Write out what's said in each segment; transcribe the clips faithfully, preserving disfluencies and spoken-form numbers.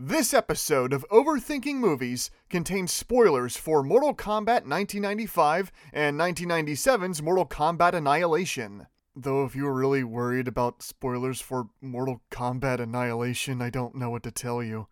This episode of Overthinking Movies contains spoilers for Mortal Kombat nineteen ninety-five and nineteen ninety-seven's Mortal Kombat Annihilation. Though if you were really worried about spoilers for Mortal Kombat Annihilation, I don't know what to tell you.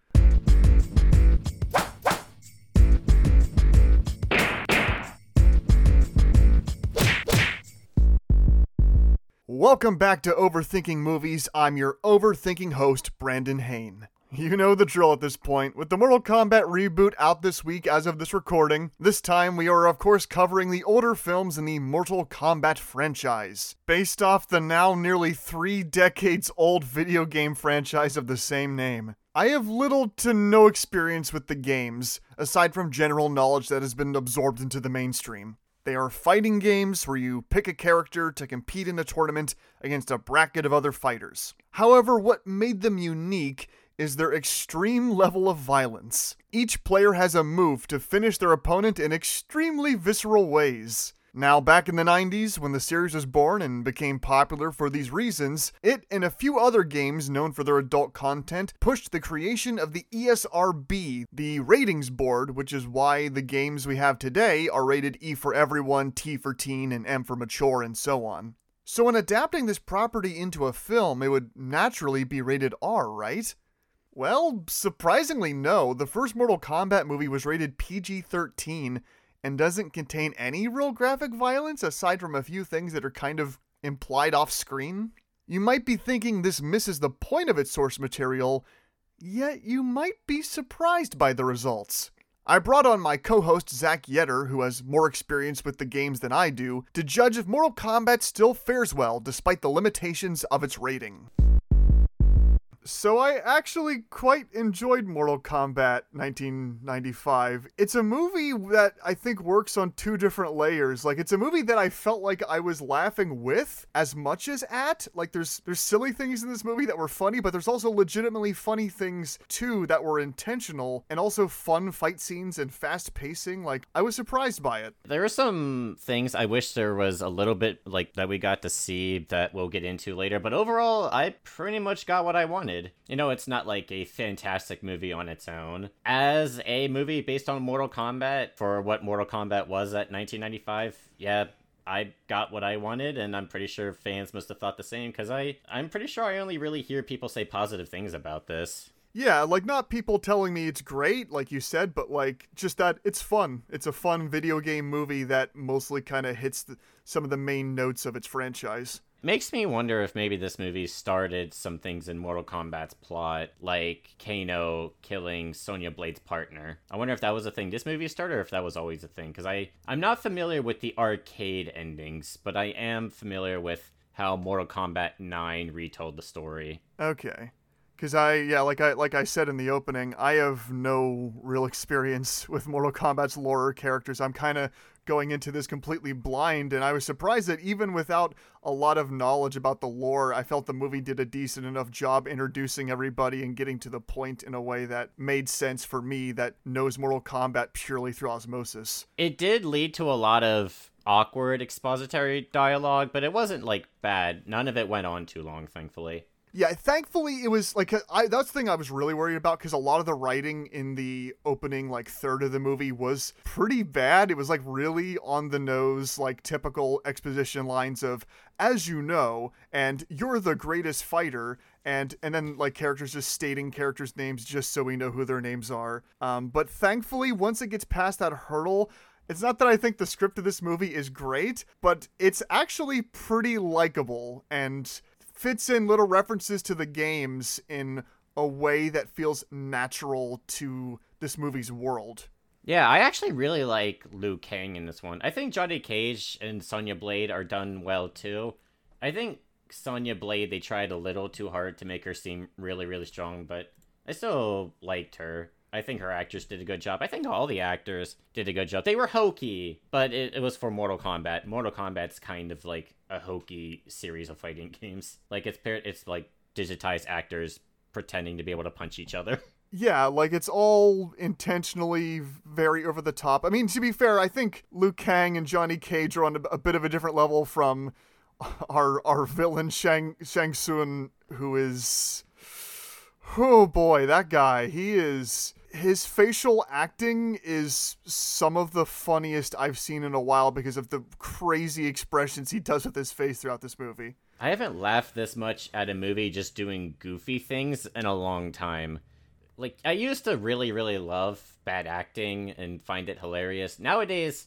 Welcome back to Overthinking Movies. I'm your overthinking host, Brandon Hayne. You know the drill at this point. With the Mortal Kombat reboot out this week as of this recording, this time we are of course covering the older films in the Mortal Kombat franchise, based off the now nearly three decades old video game franchise of the same name. I have little to no experience with the games, aside from general knowledge that has been absorbed into the mainstream. They are fighting games where you pick a character to compete in a tournament against a bracket of other fighters. However, what made them unique is their extreme level of violence. Each player has a move to finish their opponent in extremely visceral ways. Now, back in the nineties, when the series was born and became popular for these reasons, it and a few other games known for their adult content pushed the creation of the E S R B, the ratings board, which is why the games we have today are rated E for everyone, T for teen, and M for mature, and so on. So in adapting this property into a film, it would naturally be rated R, right? Well, surprisingly no, the first Mortal Kombat movie was rated P G thirteen and doesn't contain any real graphic violence aside from a few things that are kind of implied off-screen. You might be thinking this misses the point of its source material, yet you might be surprised by the results. I brought on my co-host Zach Yetter, who has more experience with the games than I do, to judge if Mortal Kombat still fares well despite the limitations of its rating. So I actually quite enjoyed Mortal Kombat nineteen ninety-five. It's a movie that I think works on two different layers. Like, it's a movie that I felt like I was laughing with as much as at. Like, there's there's silly things in this movie that were funny, but there's also legitimately funny things, too, that were intentional, and also fun fight scenes and fast pacing. Like, I was surprised by it. There are some things I wish there was a little bit, like, that we got to see that we'll get into later, but overall, I pretty much got what I wanted. You know, it's not like a fantastic movie on its own. As a movie based on Mortal Kombat, for what Mortal Kombat was at nineteen ninety-five, yeah, I got what I wanted, and I'm pretty sure fans must have thought the same, because I, I'm pretty sure I only really hear people say positive things about this. Yeah, like, not people telling me it's great, like you said, but, like, just that it's fun. It's a fun video game movie that mostly kind of hits the, some of the main notes of its franchise. Makes me wonder if maybe this movie started some things in Mortal Kombat's plot, like Kano killing Sonya Blade's partner. I wonder if that was a thing this movie started, or if that was always a thing, because I, I'm not familiar with the arcade endings, but I am familiar with how Mortal Kombat nine retold the story. Okay. Because I, yeah, like I like I said in the opening, I have no real experience with Mortal Kombat's lore or characters. I'm kind of going into this completely blind, and I was surprised that even without a lot of knowledge about the lore, I felt the movie did a decent enough job introducing everybody and getting to the point in a way that made sense for me that knows Mortal Kombat purely through osmosis. It did lead to a lot of awkward expository dialogue, but it wasn't, like, bad. None of it went on too long, thankfully. Yeah, thankfully it was, like, I, that's the thing I was really worried about, because a lot of the writing in the opening, like, third of the movie was pretty bad. It was, like, really on the nose, like, typical exposition lines of, as you know, and you're the greatest fighter, and and then, like, characters just stating characters' names just so we know who their names are. Um, but thankfully, once it gets past that hurdle, it's not that I think the script of this movie is great, but it's actually pretty likable, and fits in little references to the games in a way that feels natural to this movie's world. Yeah, I actually really like Liu Kang in this one. I think Johnny Cage and Sonya Blade are done well, too. I think Sonya Blade, they tried a little too hard to make her seem really, really strong, but I still liked her. I think her actress did a good job. I think all the actors did a good job. They were hokey, but it, it was for Mortal Kombat. Mortal Kombat's kind of like a hokey series of fighting games. Like, it's it's like digitized actors pretending to be able to punch each other. Yeah, like, it's all intentionally very over the top. I mean, to be fair, I think Liu Kang and Johnny Cage are on a, a bit of a different level from our our villain Shang Shang Tsung, who is Oh boy, that guy, he is... His facial acting is some of the funniest I've seen in a while because of the crazy expressions he does with his face throughout this movie. I haven't laughed this much at a movie just doing goofy things in a long time. Like, I used to really, really love bad acting and find it hilarious. Nowadays,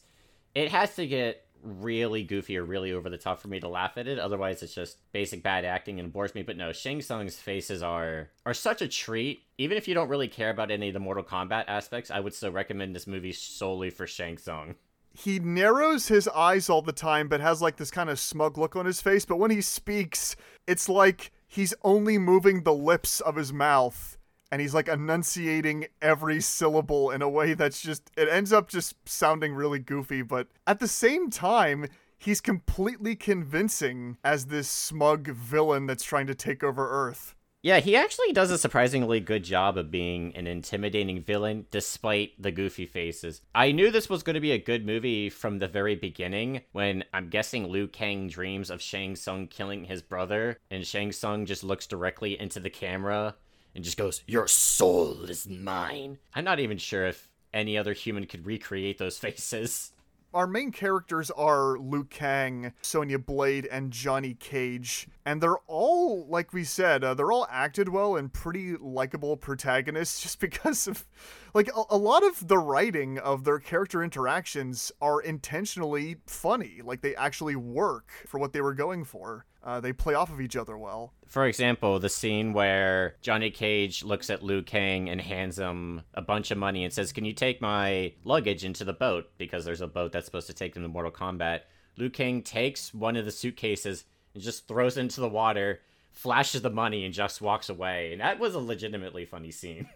it has to get really goofy or really over the top for me to laugh at it. Otherwise, it's just basic bad acting and bores me. But no, Shang Tsung's faces are are such a treat. Even if you don't really care about any of the Mortal Kombat aspects, I would still recommend this movie solely for Shang Tsung. He narrows his eyes all the time, but has like this kind of smug look on his face. But when he speaks, it's like he's only moving the lips of his mouth. And he's like enunciating every syllable in a way that's just, it ends up just sounding really goofy. But at the same time, he's completely convincing as this smug villain that's trying to take over Earth. Yeah, he actually does a surprisingly good job of being an intimidating villain despite the goofy faces. I knew this was going to be a good movie from the very beginning when I'm guessing Liu Kang dreams of Shang Tsung killing his brother and Shang Tsung just looks directly into the camera and just goes, "Your soul is mine." I'm not even sure if any other human could recreate those faces. Our main characters are Liu Kang, Sonya Blade, and Johnny Cage. And they're all, like we said, uh, they're all acted well and pretty likable protagonists just because of... Like, a, a lot of the writing of their character interactions are intentionally funny. Like, they actually work for what they were going for. Uh, they play off of each other well. For example, the scene where Johnny Cage looks at Liu Kang and hands him a bunch of money and says, "Can you take my luggage into the boat?" Because there's a boat that's supposed to take them to Mortal Kombat. Liu Kang takes one of the suitcases and just throws it into the water, flashes the money, and just walks away. And that was a legitimately funny scene.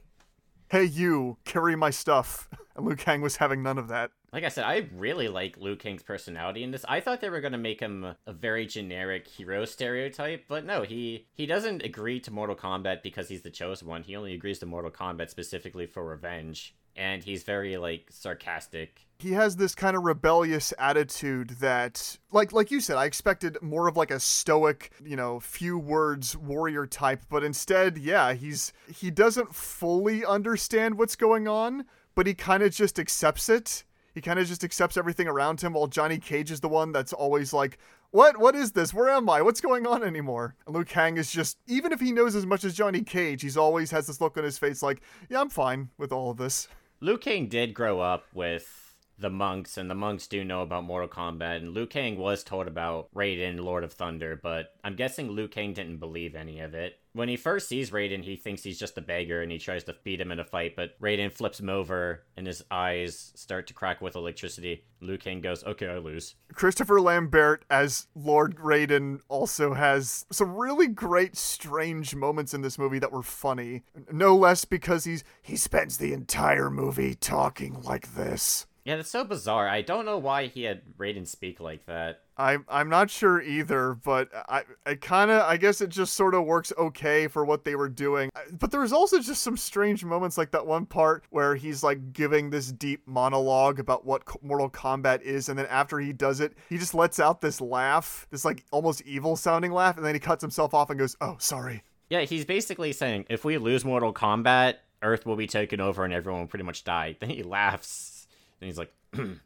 "Hey, you, carry my stuff." And Liu Kang was having none of that. Like I said, I really like Liu Kang's personality in this. I thought they were going to make him a very generic hero stereotype, but no, he, he doesn't agree to Mortal Kombat because he's the chosen one. He only agrees to Mortal Kombat specifically for revenge, and he's very, like, sarcastic. He has this kind of rebellious attitude that, like like you said, I expected more of like a stoic, you know, few words warrior type, but instead, yeah, he's he doesn't fully understand what's going on, but he kind of just accepts it. He kind of just accepts everything around him while Johnny Cage is the one that's always like, what, what is this? Where am I? What's going on anymore? And Liu Kang is just, even if he knows as much as Johnny Cage, he's always has this look on his face like, yeah, I'm fine with all of this. Liu Kang did grow up with the monks, and the monks do know about Mortal Kombat, and Liu Kang was told about Raiden, Lord of Thunder, but I'm guessing Liu Kang didn't believe any of it. When he first sees Raiden, he thinks he's just a beggar and he tries to beat him in a fight, but Raiden flips him over and his eyes start to crack with electricity. Liu Kang goes, "Okay, I lose." Christopher Lambert as Lord Raiden also has some really great, strange moments in this movie that were funny. No less because he's he spends the entire movie talking like this. Yeah, that's so bizarre. I don't know why he had Raiden speak like that. I'm I'm not sure either, but I I kind of I guess it just sort of works okay for what they were doing. But there was also just some strange moments, like that one part where he's like giving this deep monologue about what Mortal Kombat is, and then after he does it, he just lets out this laugh, this like almost evil sounding laugh, and then he cuts himself off and goes, "Oh, sorry." Yeah, he's basically saying, if we lose Mortal Kombat, Earth will be taken over and everyone will pretty much die. Then he laughs and he's like,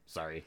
"Sorry."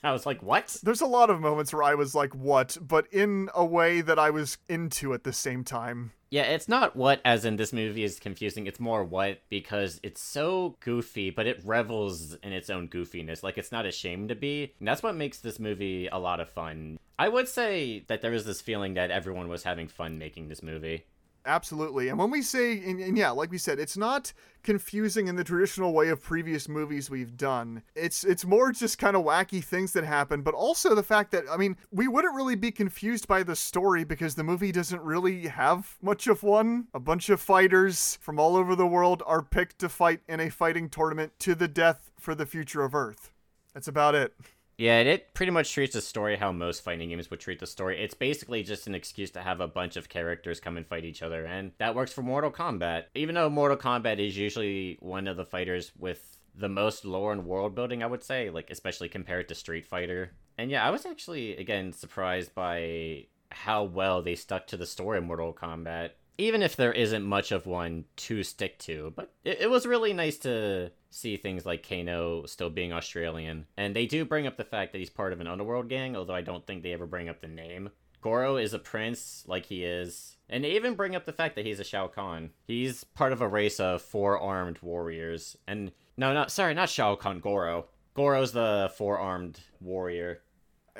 I was like, what? There's a lot of moments where I was like, what? But in a way that I was into at the same time. Yeah, it's not what, as in this movie is confusing. It's more what, because it's so goofy, but it revels in its own goofiness. Like, it's not ashamed to be. And that's what makes this movie a lot of fun. I would say that there was this feeling that everyone was having fun making this movie. Absolutely. And when we say, and, and yeah, like we said, it's not confusing in the traditional way of previous movies we've done. It's it's more just kind of wacky things that happen, but also the fact that, I mean, we wouldn't really be confused by the story because the movie doesn't really have much of one. A bunch of fighters from all over the world are picked to fight in a fighting tournament to the death for the future of Earth. That's about it. Yeah, it pretty much treats the story how most fighting games would treat the story. It's basically just an excuse to have a bunch of characters come and fight each other, and that works for Mortal Kombat. Even though Mortal Kombat is usually one of the fighters with the most lore and world building, I would say, like especially compared to Street Fighter. And yeah, I was actually, again, surprised by how well they stuck to the story of Mortal Kombat. even if there isn't much of one to stick to. But it, it was really nice to see things like Kano still being Australian. And they do bring up the fact that he's part of an underworld gang, although I don't think they ever bring up the name. Goro is a prince, like he is. And they even bring up the fact that he's a Shao Kahn. He's part of a race of four-armed warriors. And, no, not sorry, not Shao Kahn, Goro. Goro's the four-armed warrior.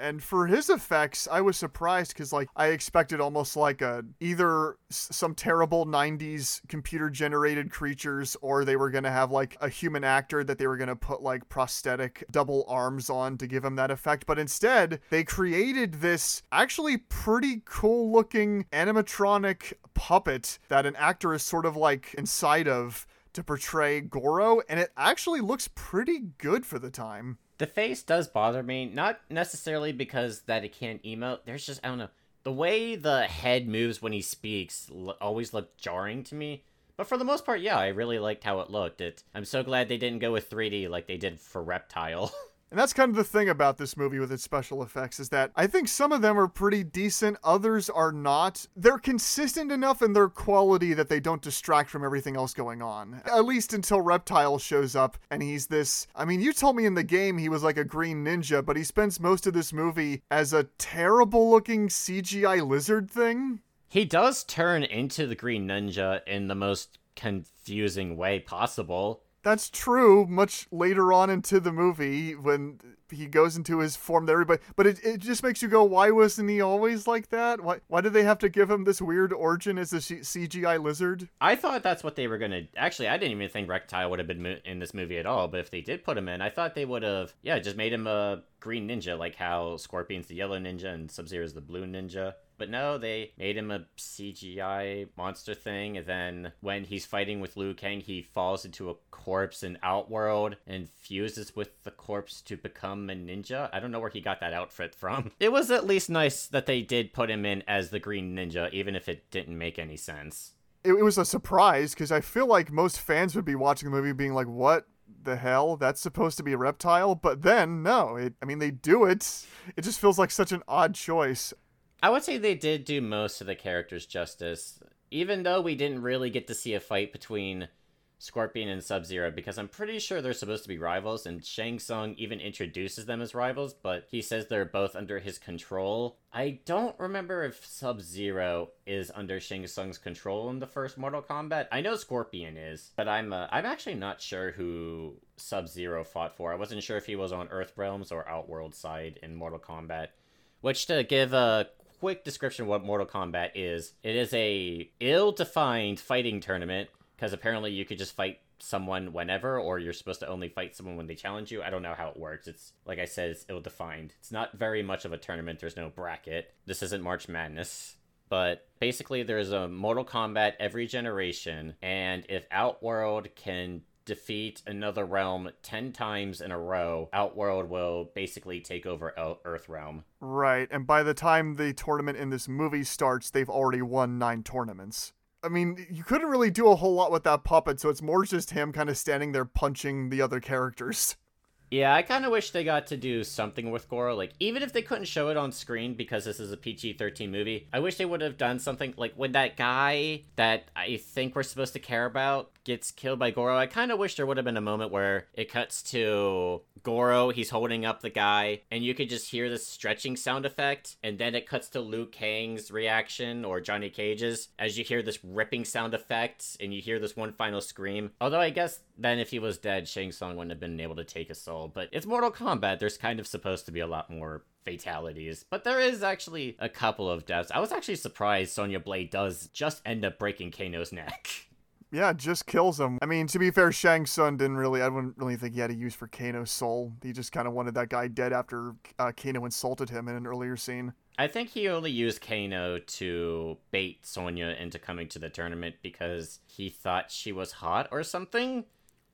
And for his effects, I was surprised because, like, I expected almost like a either some terrible nineties computer-generated creatures, or they were going to have, like, a human actor that they were going to put, like, prosthetic double arms on to give him that effect. But instead, they created this actually pretty cool-looking animatronic puppet that an actor is sort of, like, inside of to portray Goro, and it actually looks pretty good for the time. The face does bother me, not necessarily because that it can't emote. There's just, I don't know, the way the head moves when he speaks l- always looked jarring to me. But for the most part, yeah, I really liked how it looked. It, I'm so glad they didn't go with three D like they did for Reptile. And that's kind of the thing about this movie with its special effects, is that I think some of them are pretty decent, others are not. They're consistent enough in their quality that they don't distract from everything else going on. At least until Reptile shows up, and he's this... I mean, you told me in the game he was like a green ninja, but he spends most of this movie as a terrible-looking C G I lizard thing. He does turn into the green ninja in the most confusing way possible. That's true, much later on into the movie when he goes into his form that everybody... But it, it just makes you go, why wasn't he always like that? Why why did they have to give him this weird origin as a C G I lizard? I thought that's what they were going to... Actually, I didn't even think Reptile would have been mo- in this movie at all, but if they did put him in, I thought they would have, yeah, just made him a green ninja, like how Scorpion's the yellow ninja and Sub-Zero's the blue ninja. But no, they made him a C G I monster thing, and then when he's fighting with Liu Kang, he falls into a corpse in Outworld and fuses with the corpse to become a ninja. I don't know where he got that outfit from. It was at least nice that they did put him in as the green ninja, even if it didn't make any sense. It was a surprise, because I feel like most fans would be watching the movie being like, what the hell? That's supposed to be a Reptile? But then, no. It, I mean, they do it. It just feels like such an odd choice. I would say they did do most of the characters justice, even though we didn't really get to see a fight between Scorpion and Sub-Zero, because I'm pretty sure they're supposed to be rivals, and Shang Tsung even introduces them as rivals, but he says they're both under his control. I don't remember if Sub-Zero is under Shang Tsung's control in the first Mortal Kombat. I know Scorpion is, but I'm uh, I'm actually not sure who Sub-Zero fought for. I wasn't sure if he was on Earthrealm's or Outworld side in Mortal Kombat, which, to give a quick description of what Mortal Kombat is, it is a ill-defined fighting tournament, because apparently you could just fight someone whenever, or you're supposed to only fight someone when they challenge you. I don't know how it works. It's, like I said, it's ill-defined. It's not very much of a tournament. There's no bracket. This isn't March Madness. But basically there's a Mortal Kombat every generation, and if Outworld can defeat another realm ten times in a row, Outworld will basically take over Earthrealm. Right, and by the time the tournament in this movie starts, they've already won nine tournaments. I mean, you couldn't really do a whole lot with that puppet, so it's more just him kind of standing there punching the other characters. Yeah, I kind of wish they got to do something with Goro. Like, even if they couldn't show it on screen because this is a P G thirteen movie, I wish they would have done something. Like, when that guy that I think we're supposed to care about gets killed by Goro, I kind of wish there would have been a moment where it cuts to Goro, he's holding up the guy, and you could just hear this stretching sound effect, and then it cuts to Liu Kang's reaction, or Johnny Cage's, as you hear this ripping sound effect, and you hear this one final scream. Although I guess then if he was dead, Shang Tsung wouldn't have been able to take his soul. But it's Mortal Kombat, there's kind of supposed to be a lot more fatalities, but there is actually a couple of deaths. I was actually surprised Sonya Blade does just end up breaking Kano's neck. Yeah, just kills him. I mean, to be fair, Shang Tsung didn't really... I wouldn't really think he had a use for Kano's soul. He just kind of wanted that guy dead after uh, Kano insulted him in an earlier scene. I think he only used Kano to bait Sonya into coming to the tournament because he thought she was hot or something.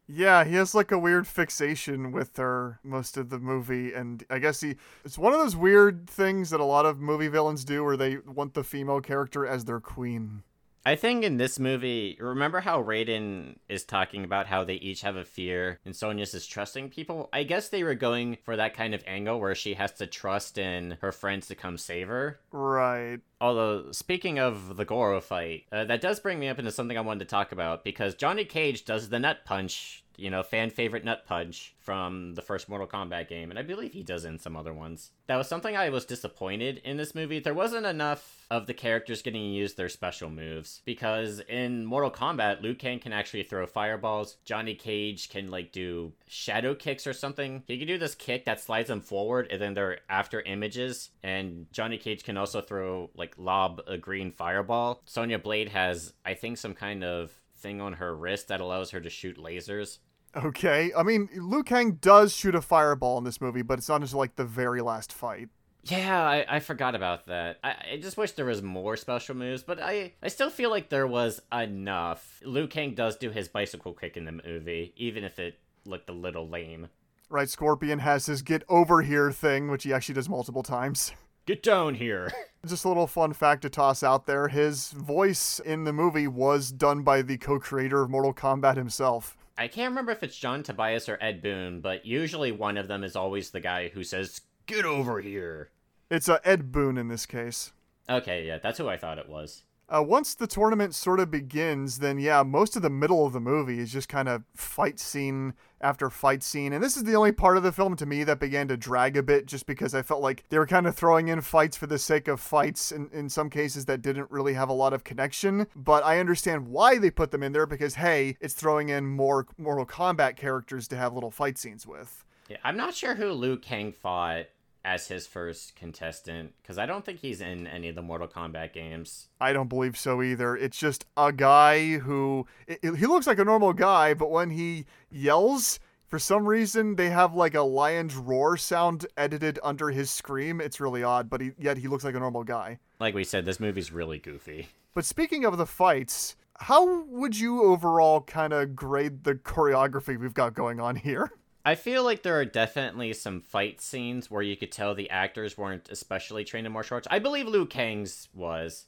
Yeah, he has like a weird fixation with her most of the movie, and I guess he... It's one of those weird things that a lot of movie villains do where they want the female character as their queen. I think in this movie, remember how Raiden is talking about how they each have a fear and Sonya's is trusting people? I guess they were going for that kind of angle where she has to trust in her friends to come save her. Right. Although, speaking of the Goro fight, uh, that does bring me up into something I wanted to talk about, because Johnny Cage does the nut punch, you know, fan favorite nut punch from the first Mortal Kombat game, and I believe he does in some other ones. That was something I was disappointed in this movie. There wasn't enough of the characters getting to use their special moves, because in Mortal Kombat, Liu Kang can actually throw fireballs. Johnny Cage can, like, do shadow kicks or something. He can do this kick that slides them forward, and then they're after images, and Johnny Cage can also throw, like, lob a green fireball. Sonya Blade has, I think, some kind of thing on her wrist that allows her to shoot lasers. Okay, I mean, Liu Kang does shoot a fireball in this movie, but it's not until, like, the very last fight. Yeah, I, I forgot about that. I, I just wish there was more special moves, but I, I still feel like there was enough. Liu Kang does do his bicycle kick in the movie, even if it looked a little lame. Right, Scorpion has his get over here thing, which he actually does multiple times. Get down here. Just a little fun fact to toss out there. His voice in the movie was done by the co-creator of Mortal Kombat himself. I can't remember if it's John Tobias or Ed Boon, but usually one of them is always the guy who says, get over here. It's uh, Ed Boon in this case. Okay, yeah, that's who I thought it was. Uh, once the tournament sort of begins, then yeah, most of the middle of the movie is just kind of fight scene after fight scene. And this is the only part of the film to me that began to drag a bit, just because I felt like they were kind of throwing in fights for the sake of fights in, in some cases that didn't really have a lot of connection. But I understand why they put them in there, because, hey, it's throwing in more Mortal Kombat characters to have little fight scenes with. Yeah, I'm not sure who Liu Kang fought as his first contestant, because I don't think he's in any of the Mortal Kombat games. I don't believe so either. It's just a guy who, it, it, he looks like a normal guy, but when he yells, for some reason, they have like a lion's roar sound edited under his scream. It's really odd, but he, yet he looks like a normal guy. Like we said, this movie's really goofy. But speaking of the fights, how would you overall kind of grade the choreography we've got going on here? I feel like there are definitely some fight scenes where you could tell the actors weren't especially trained in martial arts. I believe Liu Kang's was.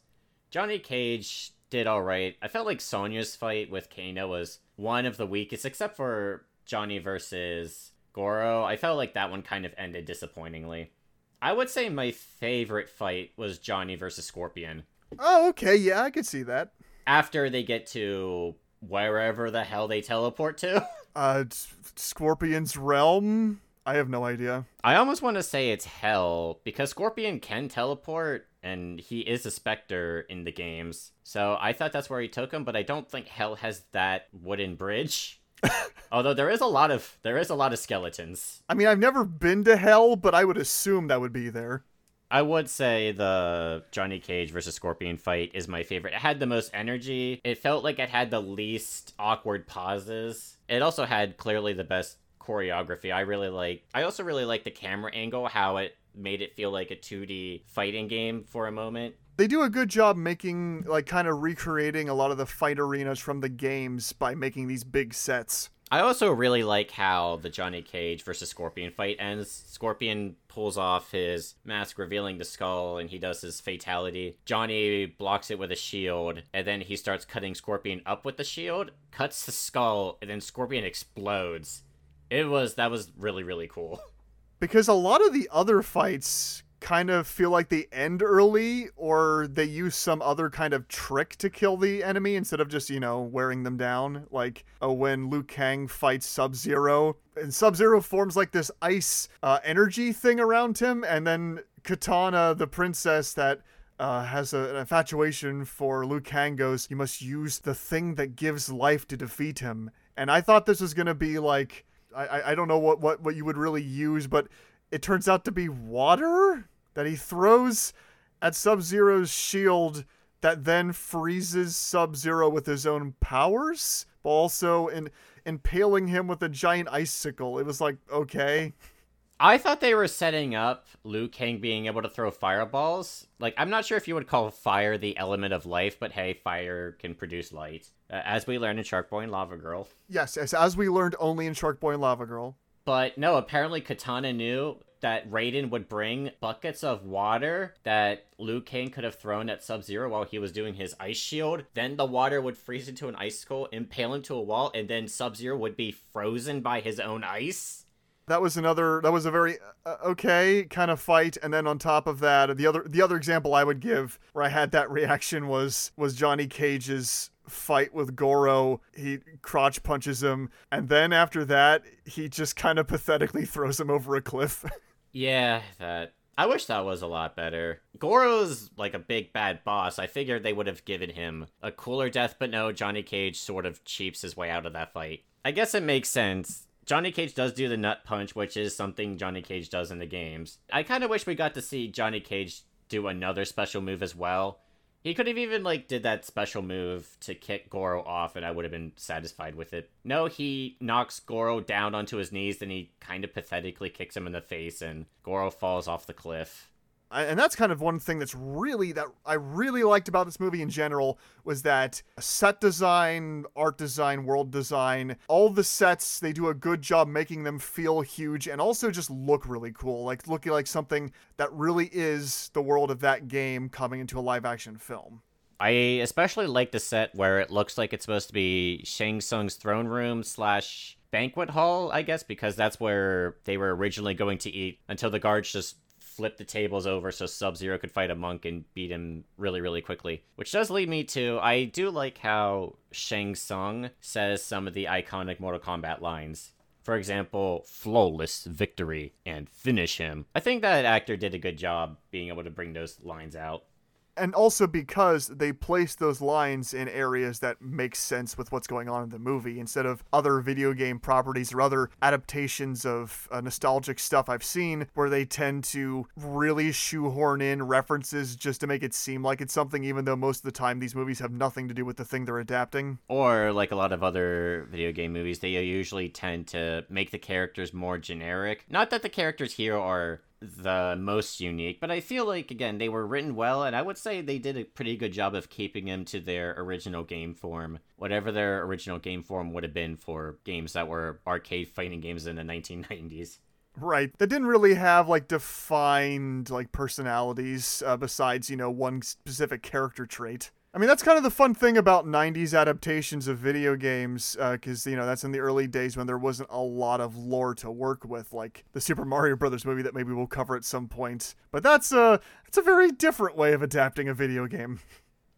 Johnny Cage did all right. I felt like Sonya's fight with Kano was one of the weakest, except for Johnny versus Goro. I felt like that one kind of ended disappointingly. I would say my favorite fight was Johnny versus Scorpion. Oh, okay. Yeah, I could see that. After they get to wherever the hell they teleport to. Uh, Scorpion's realm? I have no idea. I almost want to say it's hell, because Scorpion can teleport, and he is a specter in the games. So I thought that's where he took him, but I don't think hell has that wooden bridge. Although there is a lot of there is a lot of skeletons. I mean, I've never been to hell, but I would assume that would be there. I would say the Johnny Cage versus Scorpion fight is my favorite. It had the most energy. It felt like it had the least awkward pauses. It also had clearly the best choreography. I really like. I also really like the camera angle, how it made it feel like a two D fighting game for a moment. They do a good job making, like, kind of recreating a lot of the fight arenas from the games by making these big sets. I also really like how the Johnny Cage versus Scorpion fight ends. Scorpion pulls off his mask, revealing the skull, and he does his fatality. Johnny blocks it with a shield, and then he starts cutting Scorpion up with the shield, cuts the skull, and then Scorpion explodes. It was, that was really, really cool. Because a lot of the other fights kind of feel like they end early, or they use some other kind of trick to kill the enemy instead of just, you know, wearing them down. Like uh, when Liu Kang fights Sub-Zero, and Sub-Zero forms like this ice uh, energy thing around him, and then Kitana, the princess that uh, has a, an infatuation for Liu Kang, goes, "You must use the thing that gives life to defeat him." And I thought this was gonna be like, I I don't know what what what you would really use, but it turns out to be water that he throws at Sub-Zero's shield that then freezes Sub-Zero with his own powers, but also in, impaling him with a giant icicle. It was like, okay. I thought they were setting up Liu Kang being able to throw fireballs. Like, I'm not sure if you would call fire the element of life, but hey, fire can produce light. Uh, as we learned in Sharkboy and Lava Girl. Yes, yes, as we learned only in Sharkboy and Lava Girl. But no, apparently Kitana knew that Raiden would bring buckets of water that Liu Kang could have thrown at Sub-Zero while he was doing his ice shield. Then the water would freeze into an icicle, impale into a wall, and then Sub-Zero would be frozen by his own ice. That was another, that was a very uh, okay kind of fight. And then on top of that, the other the other example I would give where I had that reaction was was Johnny Cage's fight with Goro. He crotch punches him, and then after that, he just kind of pathetically throws him over a cliff. Yeah, that I wish that was a lot better. Goro's like a big bad boss. I figured they would have given him a cooler death, but no, Johnny Cage sort of cheaps his way out of that fight. I guess it makes sense. Johnny Cage does do the nut punch, which is something Johnny Cage does in the games. I kind of wish we got to see Johnny Cage do another special move as well. He could have even, like, did that special move to kick Goro off, and I would have been satisfied with it. No, he knocks Goro down onto his knees, then he kind of pathetically kicks him in the face, and Goro falls off the cliff. And that's kind of one thing that's really, that I really liked about this movie in general, was that set design, art design, world design, all the sets, they do a good job making them feel huge and also just look really cool. Like looking like something that really is the world of that game coming into a live action film. I especially like the set where it looks like it's supposed to be Shang Tsung's throne room slash banquet hall, I guess, because that's where they were originally going to eat until the guards just flip the tables over so Sub-Zero could fight a monk and beat him really, really quickly. Which does lead me to, I do like how Shang Tsung says some of the iconic Mortal Kombat lines. For example, flawless victory and finish him. I think that actor did a good job being able to bring those lines out. And also because they place those lines in areas that make sense with what's going on in the movie instead of other video game properties or other adaptations of uh, nostalgic stuff I've seen where they tend to really shoehorn in references just to make it seem like it's something, even though most of the time these movies have nothing to do with the thing they're adapting. Or like a lot of other video game movies, they usually tend to make the characters more generic. Not that the characters here are the most unique, but I feel like, again, they were written well, and I would say they did a pretty good job of keeping them to their original game form, whatever their original game form would have been for games that were arcade fighting games in the nineteen nineties. Right. That didn't really have, like, defined, like, personalities uh, besides, you know, one specific character trait. I mean, that's kind of the fun thing about nineties adaptations of video games, because, uh, you know, that's in the early days when there wasn't a lot of lore to work with, like the Super Mario Brothers movie that maybe we'll cover at some point. But that's a, that's a very different way of adapting a video game.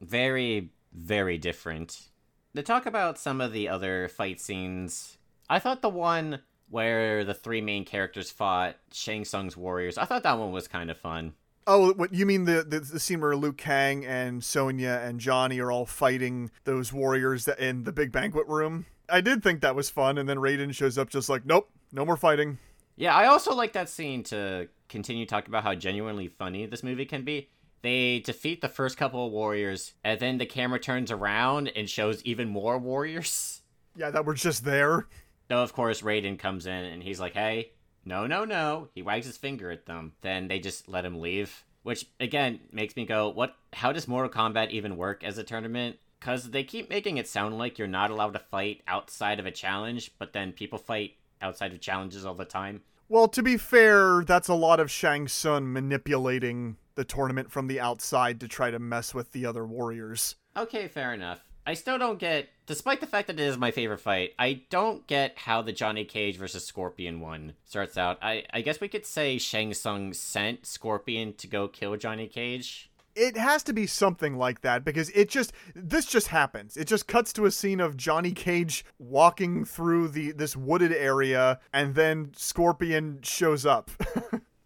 Very, very different. To talk about some of the other fight scenes, I thought the one where the three main characters fought Shang Tsung's warriors, I thought that one was kind of fun. Oh, what you mean the, the the scene where Liu Kang and Sonya and Johnny are all fighting those warriors that in the big banquet room? I did think that was fun, and then Raiden shows up just like, nope, no more fighting. Yeah, I also like that scene to continue talking about how genuinely funny this movie can be. They defeat the first couple of warriors, and then the camera turns around and shows even more warriors. Yeah, that were just there. No, of course, Raiden comes in, and he's like, hey... No, no, no. He wags his finger at them. Then they just let him leave. Which, again, makes me go, what? How does Mortal Kombat even work as a tournament? Because they keep making it sound like you're not allowed to fight outside of a challenge, but then people fight outside of challenges all the time. Well, to be fair, that's a lot of Shang Tsung manipulating the tournament from the outside to try to mess with the other warriors. Okay, fair enough. I still don't get, despite the fact that it is my favorite fight, I don't get how the Johnny Cage versus Scorpion one starts out. I, I guess we could say Shang Tsung sent Scorpion to go kill Johnny Cage. It has to be something like that because it just, this just happens. It just cuts to a scene of Johnny Cage walking through the this wooded area and then Scorpion shows up.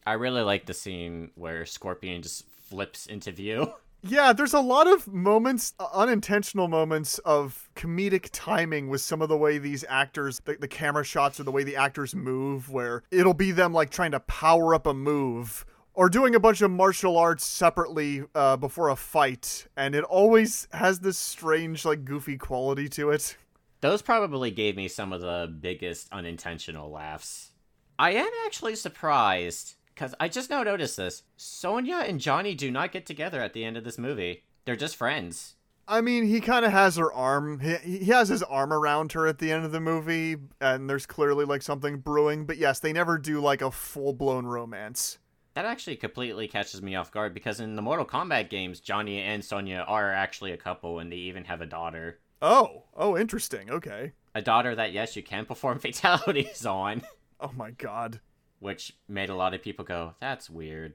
I really like the scene where Scorpion just flips into view. Yeah, there's a lot of moments, uh, unintentional moments of comedic timing with some of the way these actors, the, the camera shots or the way the actors move, where it'll be them like trying to power up a move or doing a bunch of martial arts separately uh, before a fight. And it always has this strange, like goofy quality to it. Those probably gave me some of the biggest unintentional laughs. I am actually surprised. Because I just now noticed this. Sonya and Johnny do not get together at the end of this movie. They're just friends. I mean, he kind of has her arm. He, he has his arm around her at the end of the movie, and there's clearly, like, something brewing. But yes, they never do, like, a full-blown romance. That actually completely catches me off guard, because in the Mortal Kombat games, Johnny and Sonya are actually a couple, and they even have a daughter. Oh. Oh, interesting. Okay. A daughter that, yes, you can perform fatalities on. Oh, my God. Which made a lot of people go, that's weird.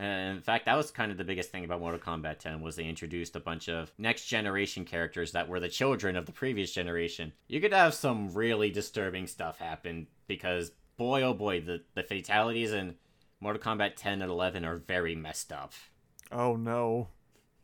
And in fact, that was kind of the biggest thing about Mortal Kombat ten, was they introduced a bunch of next generation characters that were the children of the previous generation. You could have some really disturbing stuff happen, because boy oh boy, the, the fatalities in Mortal Kombat ten and eleven are very messed up. Oh no.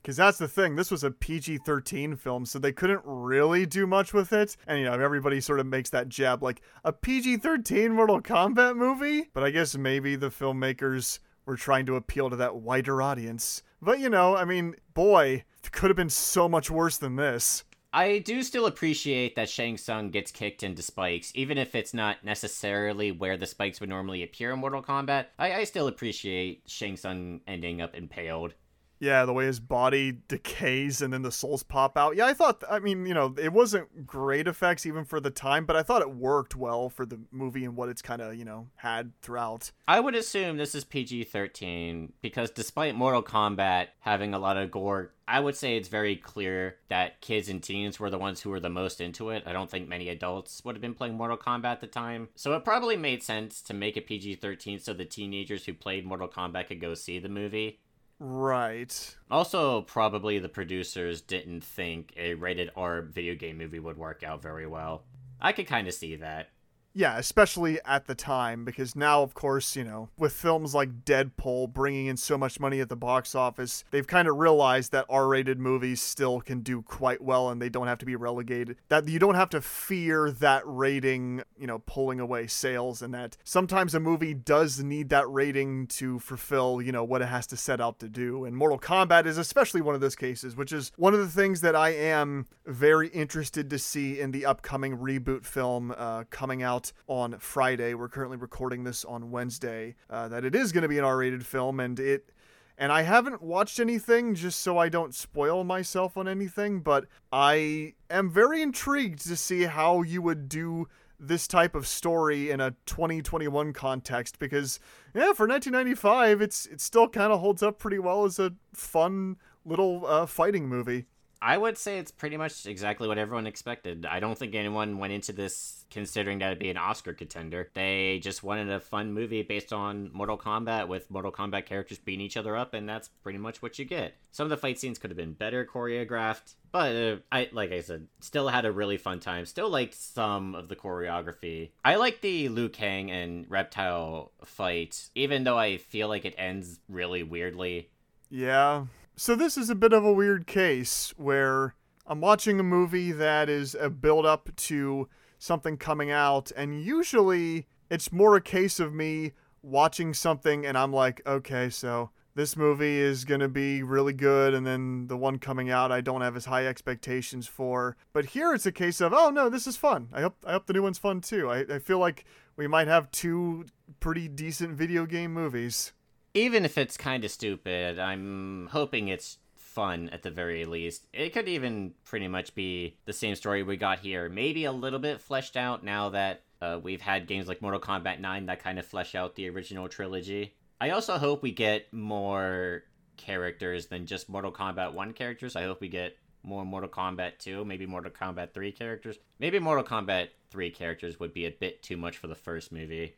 Because that's the thing, this was a P G thirteen film, so they couldn't really do much with it. And, you know, everybody sort of makes that jab, like, a P G thirteen Mortal Kombat movie? But I guess maybe the filmmakers were trying to appeal to that wider audience. But, you know, I mean, boy, it could have been so much worse than this. I do still appreciate that Shang Tsung gets kicked into spikes, even if it's not necessarily where the spikes would normally appear in Mortal Kombat. I, I still appreciate Shang Tsung ending up impaled. Yeah, the way his body decays and then the souls pop out. Yeah, I thought, I mean, you know, it wasn't great effects even for the time, but I thought it worked well for the movie and what it's kind of, you know, had throughout. I would assume this is P G thirteen, because despite Mortal Kombat having a lot of gore, I would say it's very clear that kids and teens were the ones who were the most into it. I don't think many adults would have been playing Mortal Kombat at the time. So it probably made sense to make it P G thirteen so the teenagers who played Mortal Kombat could go see the movie. Right. Also, probably the producers didn't think a rated R video game movie would work out very well. I could kind of see that. Yeah, especially at the time, because now, of course, you know, with films like Deadpool bringing in so much money at the box office, they've kind of realized that R-rated movies still can do quite well and they don't have to be relegated. That you don't have to fear that rating, you know, pulling away sales, and that sometimes a movie does need that rating to fulfill, you know, what it has to set out to do. And Mortal Kombat is especially one of those cases, which is one of the things that I am very interested to see in the upcoming reboot film uh, coming out on Friday. We're currently recording this on Wednesday, uh, that it is going to be an R-rated film, and it and I haven't watched anything just so I don't spoil myself on anything, but I am very intrigued to see how you would do this type of story in a twenty twenty-one context, because yeah, for nineteen ninety-five, it's it still kind of holds up pretty well as a fun little uh, fighting movie. I would say it's pretty much exactly what everyone expected. I don't think anyone went into this considering that it'd be an Oscar contender. They just wanted a fun movie based on Mortal Kombat with Mortal Kombat characters beating each other up, and that's pretty much what you get. Some of the fight scenes could have been better choreographed, but uh, I, like I said, still had a really fun time. Still liked some of the choreography. I like the Liu Kang and Reptile fight, even though I feel like it ends really weirdly. Yeah. So this is a bit of a weird case where I'm watching a movie that is a build-up to something coming out, and usually it's more a case of me watching something and I'm like, okay, so this movie is going to be really good, and then the one coming out I don't have as high expectations for. But here it's a case of, oh no, this is fun. I hope, I hope the new one's fun too. I, I feel like we might have two pretty decent video game movies. Even if it's kind of stupid, I'm hoping it's fun at the very least. It could even pretty much be the same story we got here. Maybe a little bit fleshed out now that uh, we've had games like Mortal Kombat nine that kind of flesh out the original trilogy. I also hope we get more characters than just Mortal Kombat one characters. I hope we get more Mortal Kombat two, maybe Mortal Kombat three characters. Maybe Mortal Kombat three characters would be a bit too much for the first movie.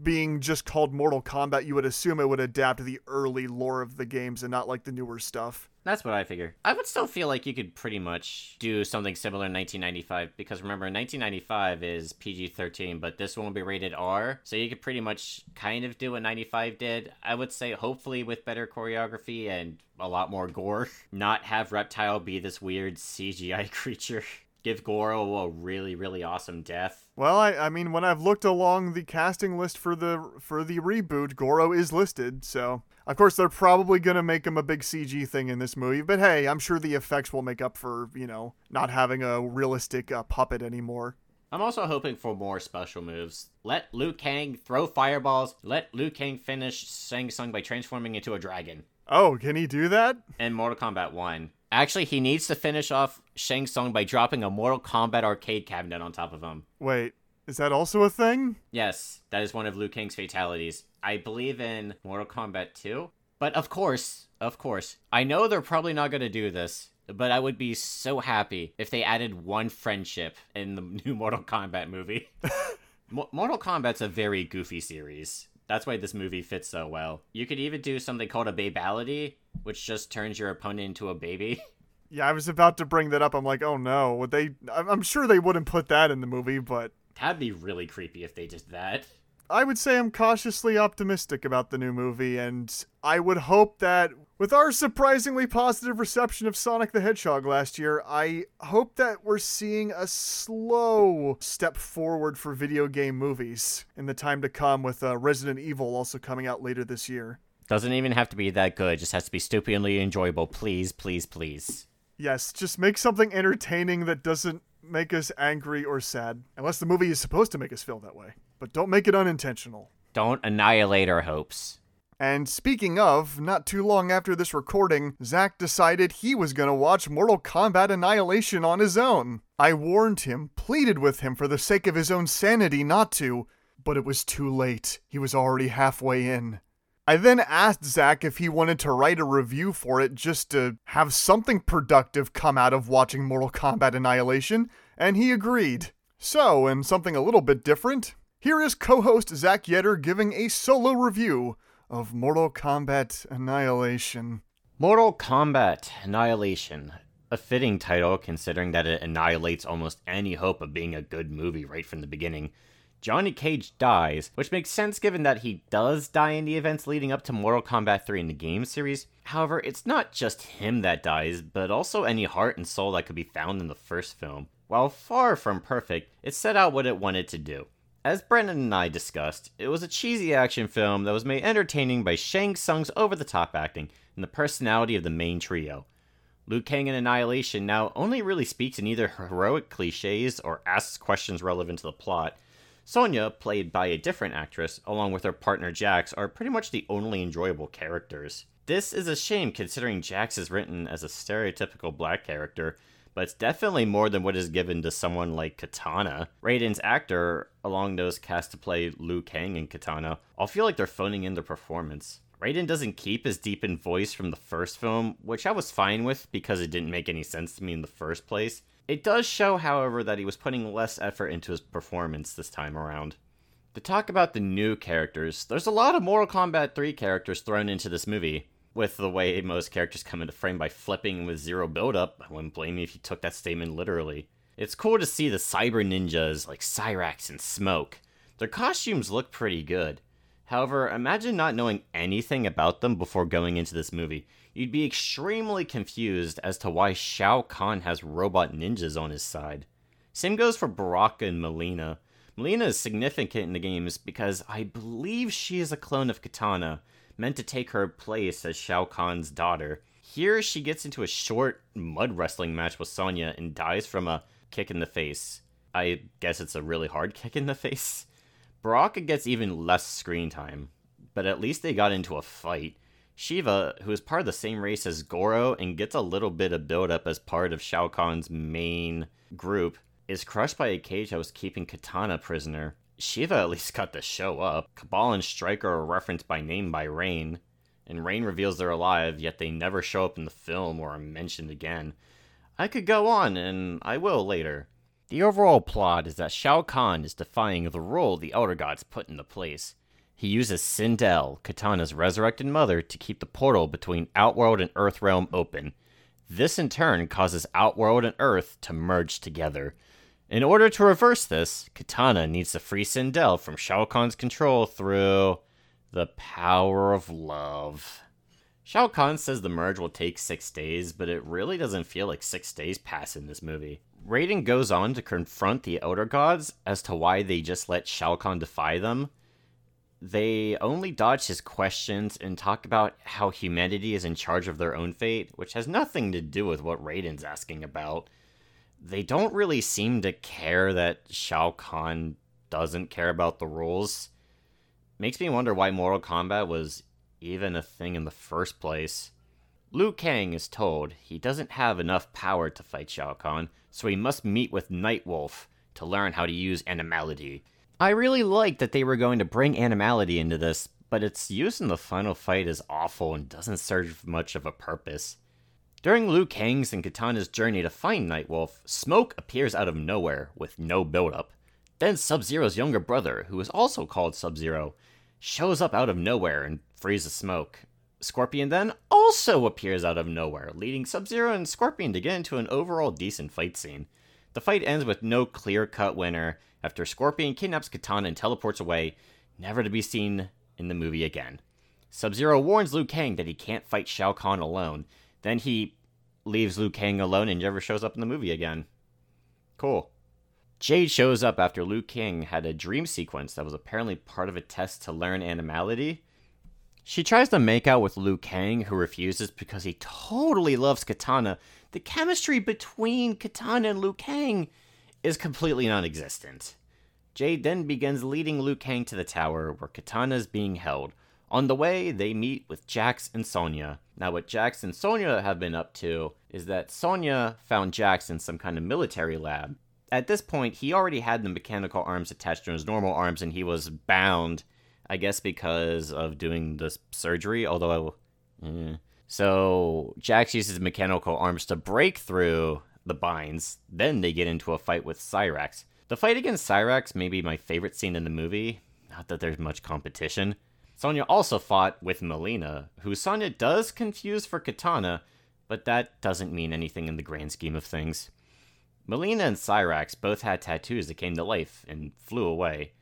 Being just called Mortal Kombat, you would assume it would adapt to the early lore of the games and not like the newer stuff. That's what I figure. I would still feel like you could pretty much do something similar in nineteen ninety-five, because remember, nineteen ninety-five is P G thirteen, but this one will be rated R, so you could pretty much kind of do what ninety-five did. I would say hopefully with better choreography and a lot more gore. Not have Reptile be this weird C G I creature. Give Goro a really, really awesome death. Well, I, I mean, when I've looked along the casting list for the for the reboot, Goro is listed. So, of course, they're probably going to make him a big C G thing in this movie. But hey, I'm sure the effects will make up for, you know, not having a realistic uh, puppet anymore. I'm also hoping for more special moves. Let Liu Kang throw fireballs. Let Liu Kang finish Shang Tsung by transforming into a dragon. Oh, can he do that? In Mortal Kombat one. Actually, he needs to finish off Shang Tsung by dropping a Mortal Kombat arcade cabinet on top of him. Wait, is that also a thing? Yes, that is one of Liu Kang's fatalities. I believe in Mortal Kombat two. But of course, of course, I know they're probably not going to do this, but I would be so happy if they added one friendship in the new Mortal Kombat movie. Mo- Mortal Kombat's a very goofy series. That's why this movie fits so well. You could even do something called a babality, which just turns your opponent into a baby. Yeah, I was about to bring that up. I'm like, oh no, would they? I'm sure they wouldn't put that in the movie, but that'd be really creepy if they did that. I would say I'm cautiously optimistic about the new movie, and I would hope that with our surprisingly positive reception of Sonic the Hedgehog last year, I hope that we're seeing a slow step forward for video game movies in the time to come, with uh, Resident Evil also coming out later this year. Doesn't even have to be that good. It just has to be stupidly enjoyable. Please, please, please. Yes, just make something entertaining that doesn't make us angry or sad. Unless the movie is supposed to make us feel that way. But don't make it unintentional. Don't annihilate our hopes. And speaking of, not too long after this recording, Zach decided he was going to watch Mortal Kombat Annihilation on his own. I warned him, pleaded with him for the sake of his own sanity not to, but it was too late. He was already halfway in. I then asked Zach if he wanted to write a review for it just to have something productive come out of watching Mortal Kombat Annihilation, and he agreed. So, in something a little bit different, here is co-host Zach Yetter giving a solo review of Mortal Kombat Annihilation. Mortal Kombat Annihilation. A fitting title considering that it annihilates almost any hope of being a good movie right from the beginning. Johnny Cage dies, which makes sense given that he does die in the events leading up to Mortal Kombat three in the game series. However, it's not just him that dies, but also any heart and soul that could be found in the first film. While far from perfect, it set out what it wanted to do. As Brandon and I discussed, it was a cheesy action film that was made entertaining by Shang Tsung's over-the-top acting and the personality of the main trio. Liu Kang in Annihilation now only really speaks in either heroic cliches or asks questions relevant to the plot. Sonya, played by a different actress, along with her partner Jax, are pretty much the only enjoyable characters. This is a shame considering Jax is written as a stereotypical black character, but it's definitely more than what is given to someone like Kitana. Raiden's actor, along those cast to play Liu Kang and Kitana, all feel like they're phoning in their performance. Raiden doesn't keep his deepened voice from the first film, which I was fine with because it didn't make any sense to me in the first place. It does show, however, that he was putting less effort into his performance this time around. To talk about the new characters, there's a lot of Mortal Kombat three characters thrown into this movie. With the way most characters come into frame by flipping with zero build-up, I wouldn't blame you if you took that statement literally. It's cool to see the cyber ninjas like Cyrax and Smoke. Their costumes look pretty good. However, imagine not knowing anything about them before going into this movie. You'd be extremely confused as to why Shao Kahn has robot ninjas on his side. Same goes for Baraka and Mileena. Mileena is significant in the games because I believe she is a clone of Kitana, meant to take her place as Shao Kahn's daughter. Here, she gets into a short mud wrestling match with Sonya and dies from a kick in the face. I guess it's a really hard kick in the face. Baraka gets even less screen time, but at least they got into a fight. Shiva, who is part of the same race as Goro and gets a little bit of build-up as part of Shao Kahn's main group, is crushed by a cage that was keeping Kitana prisoner. Shiva at least got to show up. Cabal and Striker are referenced by name by Rain, and Rain reveals they're alive, yet they never show up in the film or are mentioned again. I could go on, and I will later. The overall plot is that Shao Kahn is defying the rule the Elder Gods put into place. He uses Sindel, Kitana's resurrected mother, to keep the portal between Outworld and Earthrealm open. This in turn causes Outworld and Earth to merge together. In order to reverse this, Kitana needs to free Sindel from Shao Kahn's control through the power of love. Shao Kahn says the merge will take six days, but it really doesn't feel like six days pass in this movie. Raiden goes on to confront the Elder Gods as to why they just let Shao Kahn defy them. They only dodge his questions and talk about how humanity is in charge of their own fate, which has nothing to do with what Raiden's asking about. They don't really seem to care that Shao Kahn doesn't care about the rules. Makes me wonder why Mortal Kombat was even a thing in the first place. Liu Kang is told he doesn't have enough power to fight Shao Kahn, so he must meet with Nightwolf to learn how to use animality. I really liked that they were going to bring animality into this, but its use in the final fight is awful and doesn't serve much of a purpose. During Liu Kang's and Kitana's journey to find Nightwolf, Smoke appears out of nowhere with no build-up. Then Sub-Zero's younger brother, who is also called Sub-Zero, shows up out of nowhere and freezes Smoke. Scorpion then also appears out of nowhere, leading Sub-Zero and Scorpion to get into an overall decent fight scene. The fight ends with no clear-cut winner after Scorpion kidnaps Kitana and teleports away, never to be seen in the movie again. Sub-Zero warns Liu Kang that he can't fight Shao Kahn alone, then he leaves Liu Kang alone and never shows up in the movie again. Cool. Jade shows up after Liu Kang had a dream sequence that was apparently part of a test to learn animality. She tries to make out with Liu Kang, who refuses because he totally loves Kitana. The chemistry between Kitana and Liu Kang is completely non-existent. Jade then begins leading Liu Kang to the tower, where Kitana is being held. On the way, they meet with Jax and Sonya. Now, what Jax and Sonya have been up to is that Sonya found Jax in some kind of military lab. At this point, he already had the mechanical arms attached to his normal arms, and he was bound, I guess, because of doing this surgery, although... Mm. So, Jax uses mechanical arms to break through the binds. Then they get into a fight with Cyrax. The fight against Cyrax may be my favorite scene in the movie. Not that there's much competition. Sonya also fought with Mileena, who Sonya does confuse for Kitana, but that doesn't mean anything in the grand scheme of things. Mileena and Cyrax both had tattoos that came to life and flew away.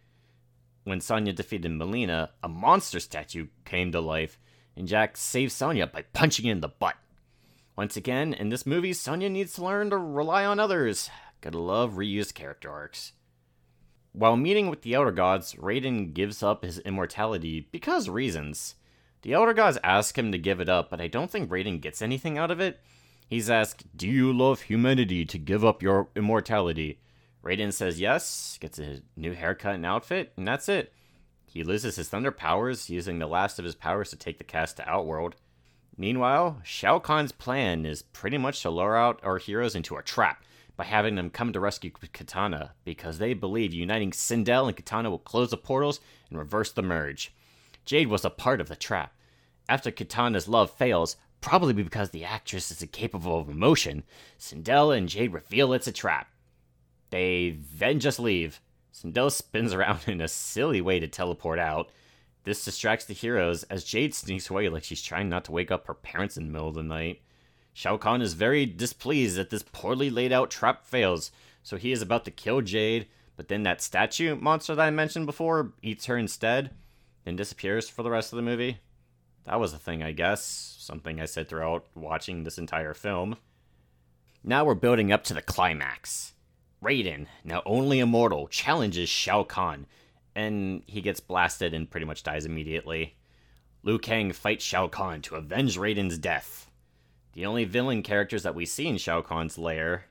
When Sonya defeated Mileena, a monster statue came to life, and Jax saves Sonya by punching in the butt. Once again, in this movie, Sonya needs to learn to rely on others. Gotta love reused character arcs. While meeting with the Elder Gods, Raiden gives up his immortality because reasons. The Elder Gods ask him to give it up, but I don't think Raiden gets anything out of it. He's asked, "Do you love humanity to give up your immortality?" Raiden says yes, gets a new haircut and outfit, and that's it. He loses his thunder powers, using the last of his powers to take the cast to Outworld. Meanwhile, Shao Kahn's plan is pretty much to lure out our heroes into a trap by having them come to rescue Kitana, because they believe uniting Sindel and Kitana will close the portals and reverse the merge. Jade was a part of the trap. After Kitana's love fails, probably because the actress is incapable of emotion, Sindel and Jade reveal it's a trap. They then just leave. Sindel spins around in a silly way to teleport out. This distracts the heroes as Jade sneaks away like she's trying not to wake up her parents in the middle of the night. Shao Kahn is very displeased that this poorly laid out trap fails, so he is about to kill Jade, but then that statue monster that I mentioned before eats her instead, then disappears for the rest of the movie. That was a thing, I guess, something I said throughout watching this entire film. Now we're building up to the climax. Raiden, now only immortal, challenges Shao Kahn, and he gets blasted and pretty much dies immediately. Liu Kang fights Shao Kahn to avenge Raiden's death. The only villain characters that we see in Shao Kahn's lair,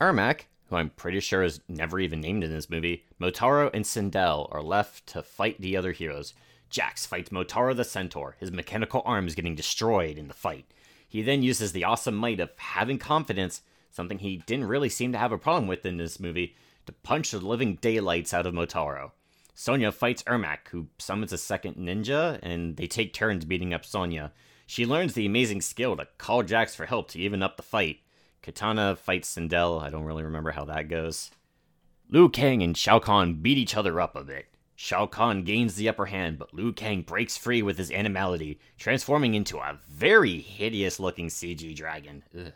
Ermac, who I'm pretty sure is never even named in this movie, Motaro and Sindel are left to fight the other heroes. Jax fights Motaro the Centaur, his mechanical arms getting destroyed in the fight. He then uses the awesome might of having confidence, something he didn't really seem to have a problem with in this movie, to punch the living daylights out of Motaro. Sonya fights Ermac, who summons a second ninja, and they take turns beating up Sonya. She learns the amazing skill to call Jax for help to even up the fight. Kitana fights Sindel. I don't really remember how that goes. Liu Kang and Shao Kahn beat each other up a bit. Shao Kahn gains the upper hand, but Liu Kang breaks free with his animality, transforming into a very hideous-looking C G dragon. Ugh.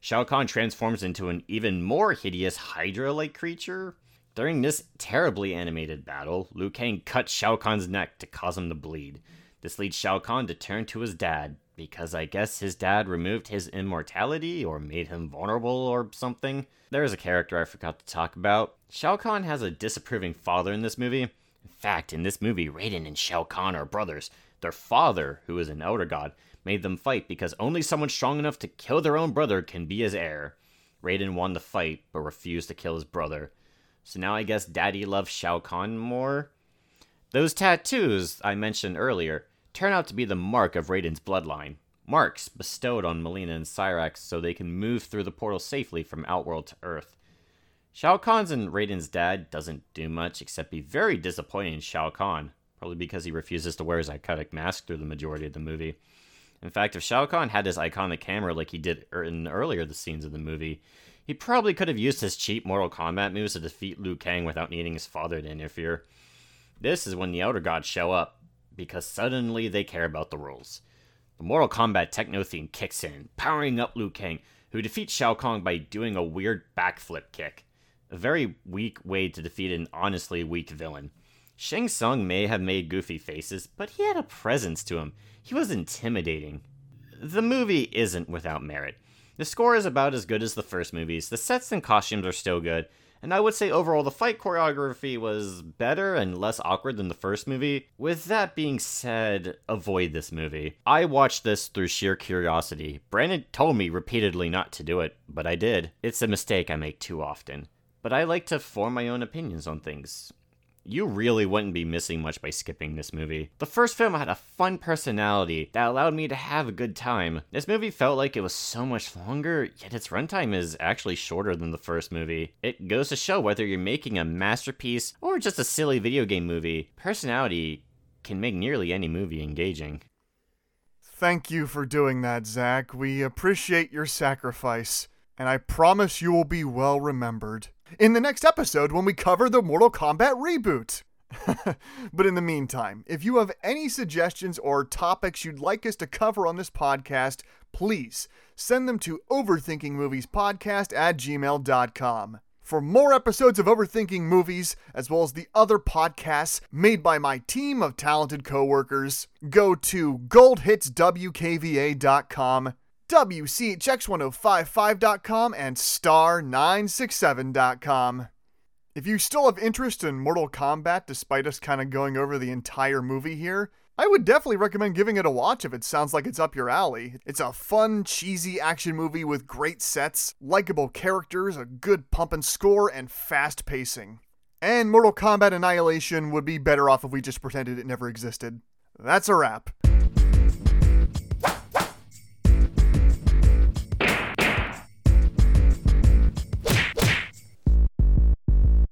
Shao Kahn transforms into an even more hideous Hydra-like creature. During this terribly animated battle, Liu Kang cuts Shao Kahn's neck to cause him to bleed. This leads Shao Kahn to turn to his dad, because I guess his dad removed his immortality or made him vulnerable or something. There is a character I forgot to talk about. Shao Kahn has a disapproving father in this movie. In fact, in this movie, Raiden and Shao Kahn are brothers. Their father, who is an elder god, made them fight because only someone strong enough to kill their own brother can be his heir. Raiden won the fight, but refused to kill his brother. So now I guess Daddy loves Shao Kahn more? Those tattoos I mentioned earlier turn out to be the mark of Raiden's bloodline. marks bestowed on Mileena and Cyrax so they can move through the portal safely from Outworld to Earth. Shao Kahn's and Raiden's dad doesn't do much except be very disappointed in Shao Kahn, probably because he refuses to wear his iconic mask through the majority of the movie. In fact, if Shao Kahn had his iconic camera like he did in earlier the scenes of the movie, he probably could have used his cheap Mortal Kombat moves to defeat Liu Kang without needing his father to interfere. This is when the Elder Gods show up, because suddenly they care about the rules. The Mortal Kombat techno theme kicks in, powering up Liu Kang, who defeats Shao Kahn by doing a weird backflip kick. A very weak way to defeat an honestly weak villain. Shang Tsung may have made goofy faces, but he had a presence to him. He was intimidating. The movie isn't without merit. The score is about as good as the first movies, the sets and costumes are still good, and I would say overall the fight choreography was better and less awkward than the first movie. With that being said, avoid this movie. I watched this through sheer curiosity. Brandon told me repeatedly not to do it, but I did. It's a mistake I make too often. But I like to form my own opinions on things. You really wouldn't be missing much by skipping this movie. The first film had a fun personality that allowed me to have a good time. This movie felt like it was so much longer, yet its runtime is actually shorter than the first movie. It goes to show whether you're making a masterpiece or just a silly video game movie, personality can make nearly any movie engaging. Thank you for doing that, Zach. We appreciate your sacrifice, and I promise you will be well remembered in the next episode when we cover the Mortal Kombat reboot. But in the meantime, if you have any suggestions or topics you'd like us to cover on this podcast, please send them to overthinking movies podcast at gmail dot com. For more episodes of Overthinking Movies, as well as the other podcasts made by my team of talented coworkers, go to gold hits w k v a dot com, w c h x one oh five five dot com, and star nine six seven dot com. If you still have interest in Mortal Kombat, despite us kind of going over the entire movie here, I would definitely recommend giving it a watch if it sounds like it's up your alley. It's a fun, cheesy action movie with great sets, likable characters, a good pumping score, and fast pacing. And Mortal Kombat Annihilation would be better off if we just pretended it never existed. That's a wrap.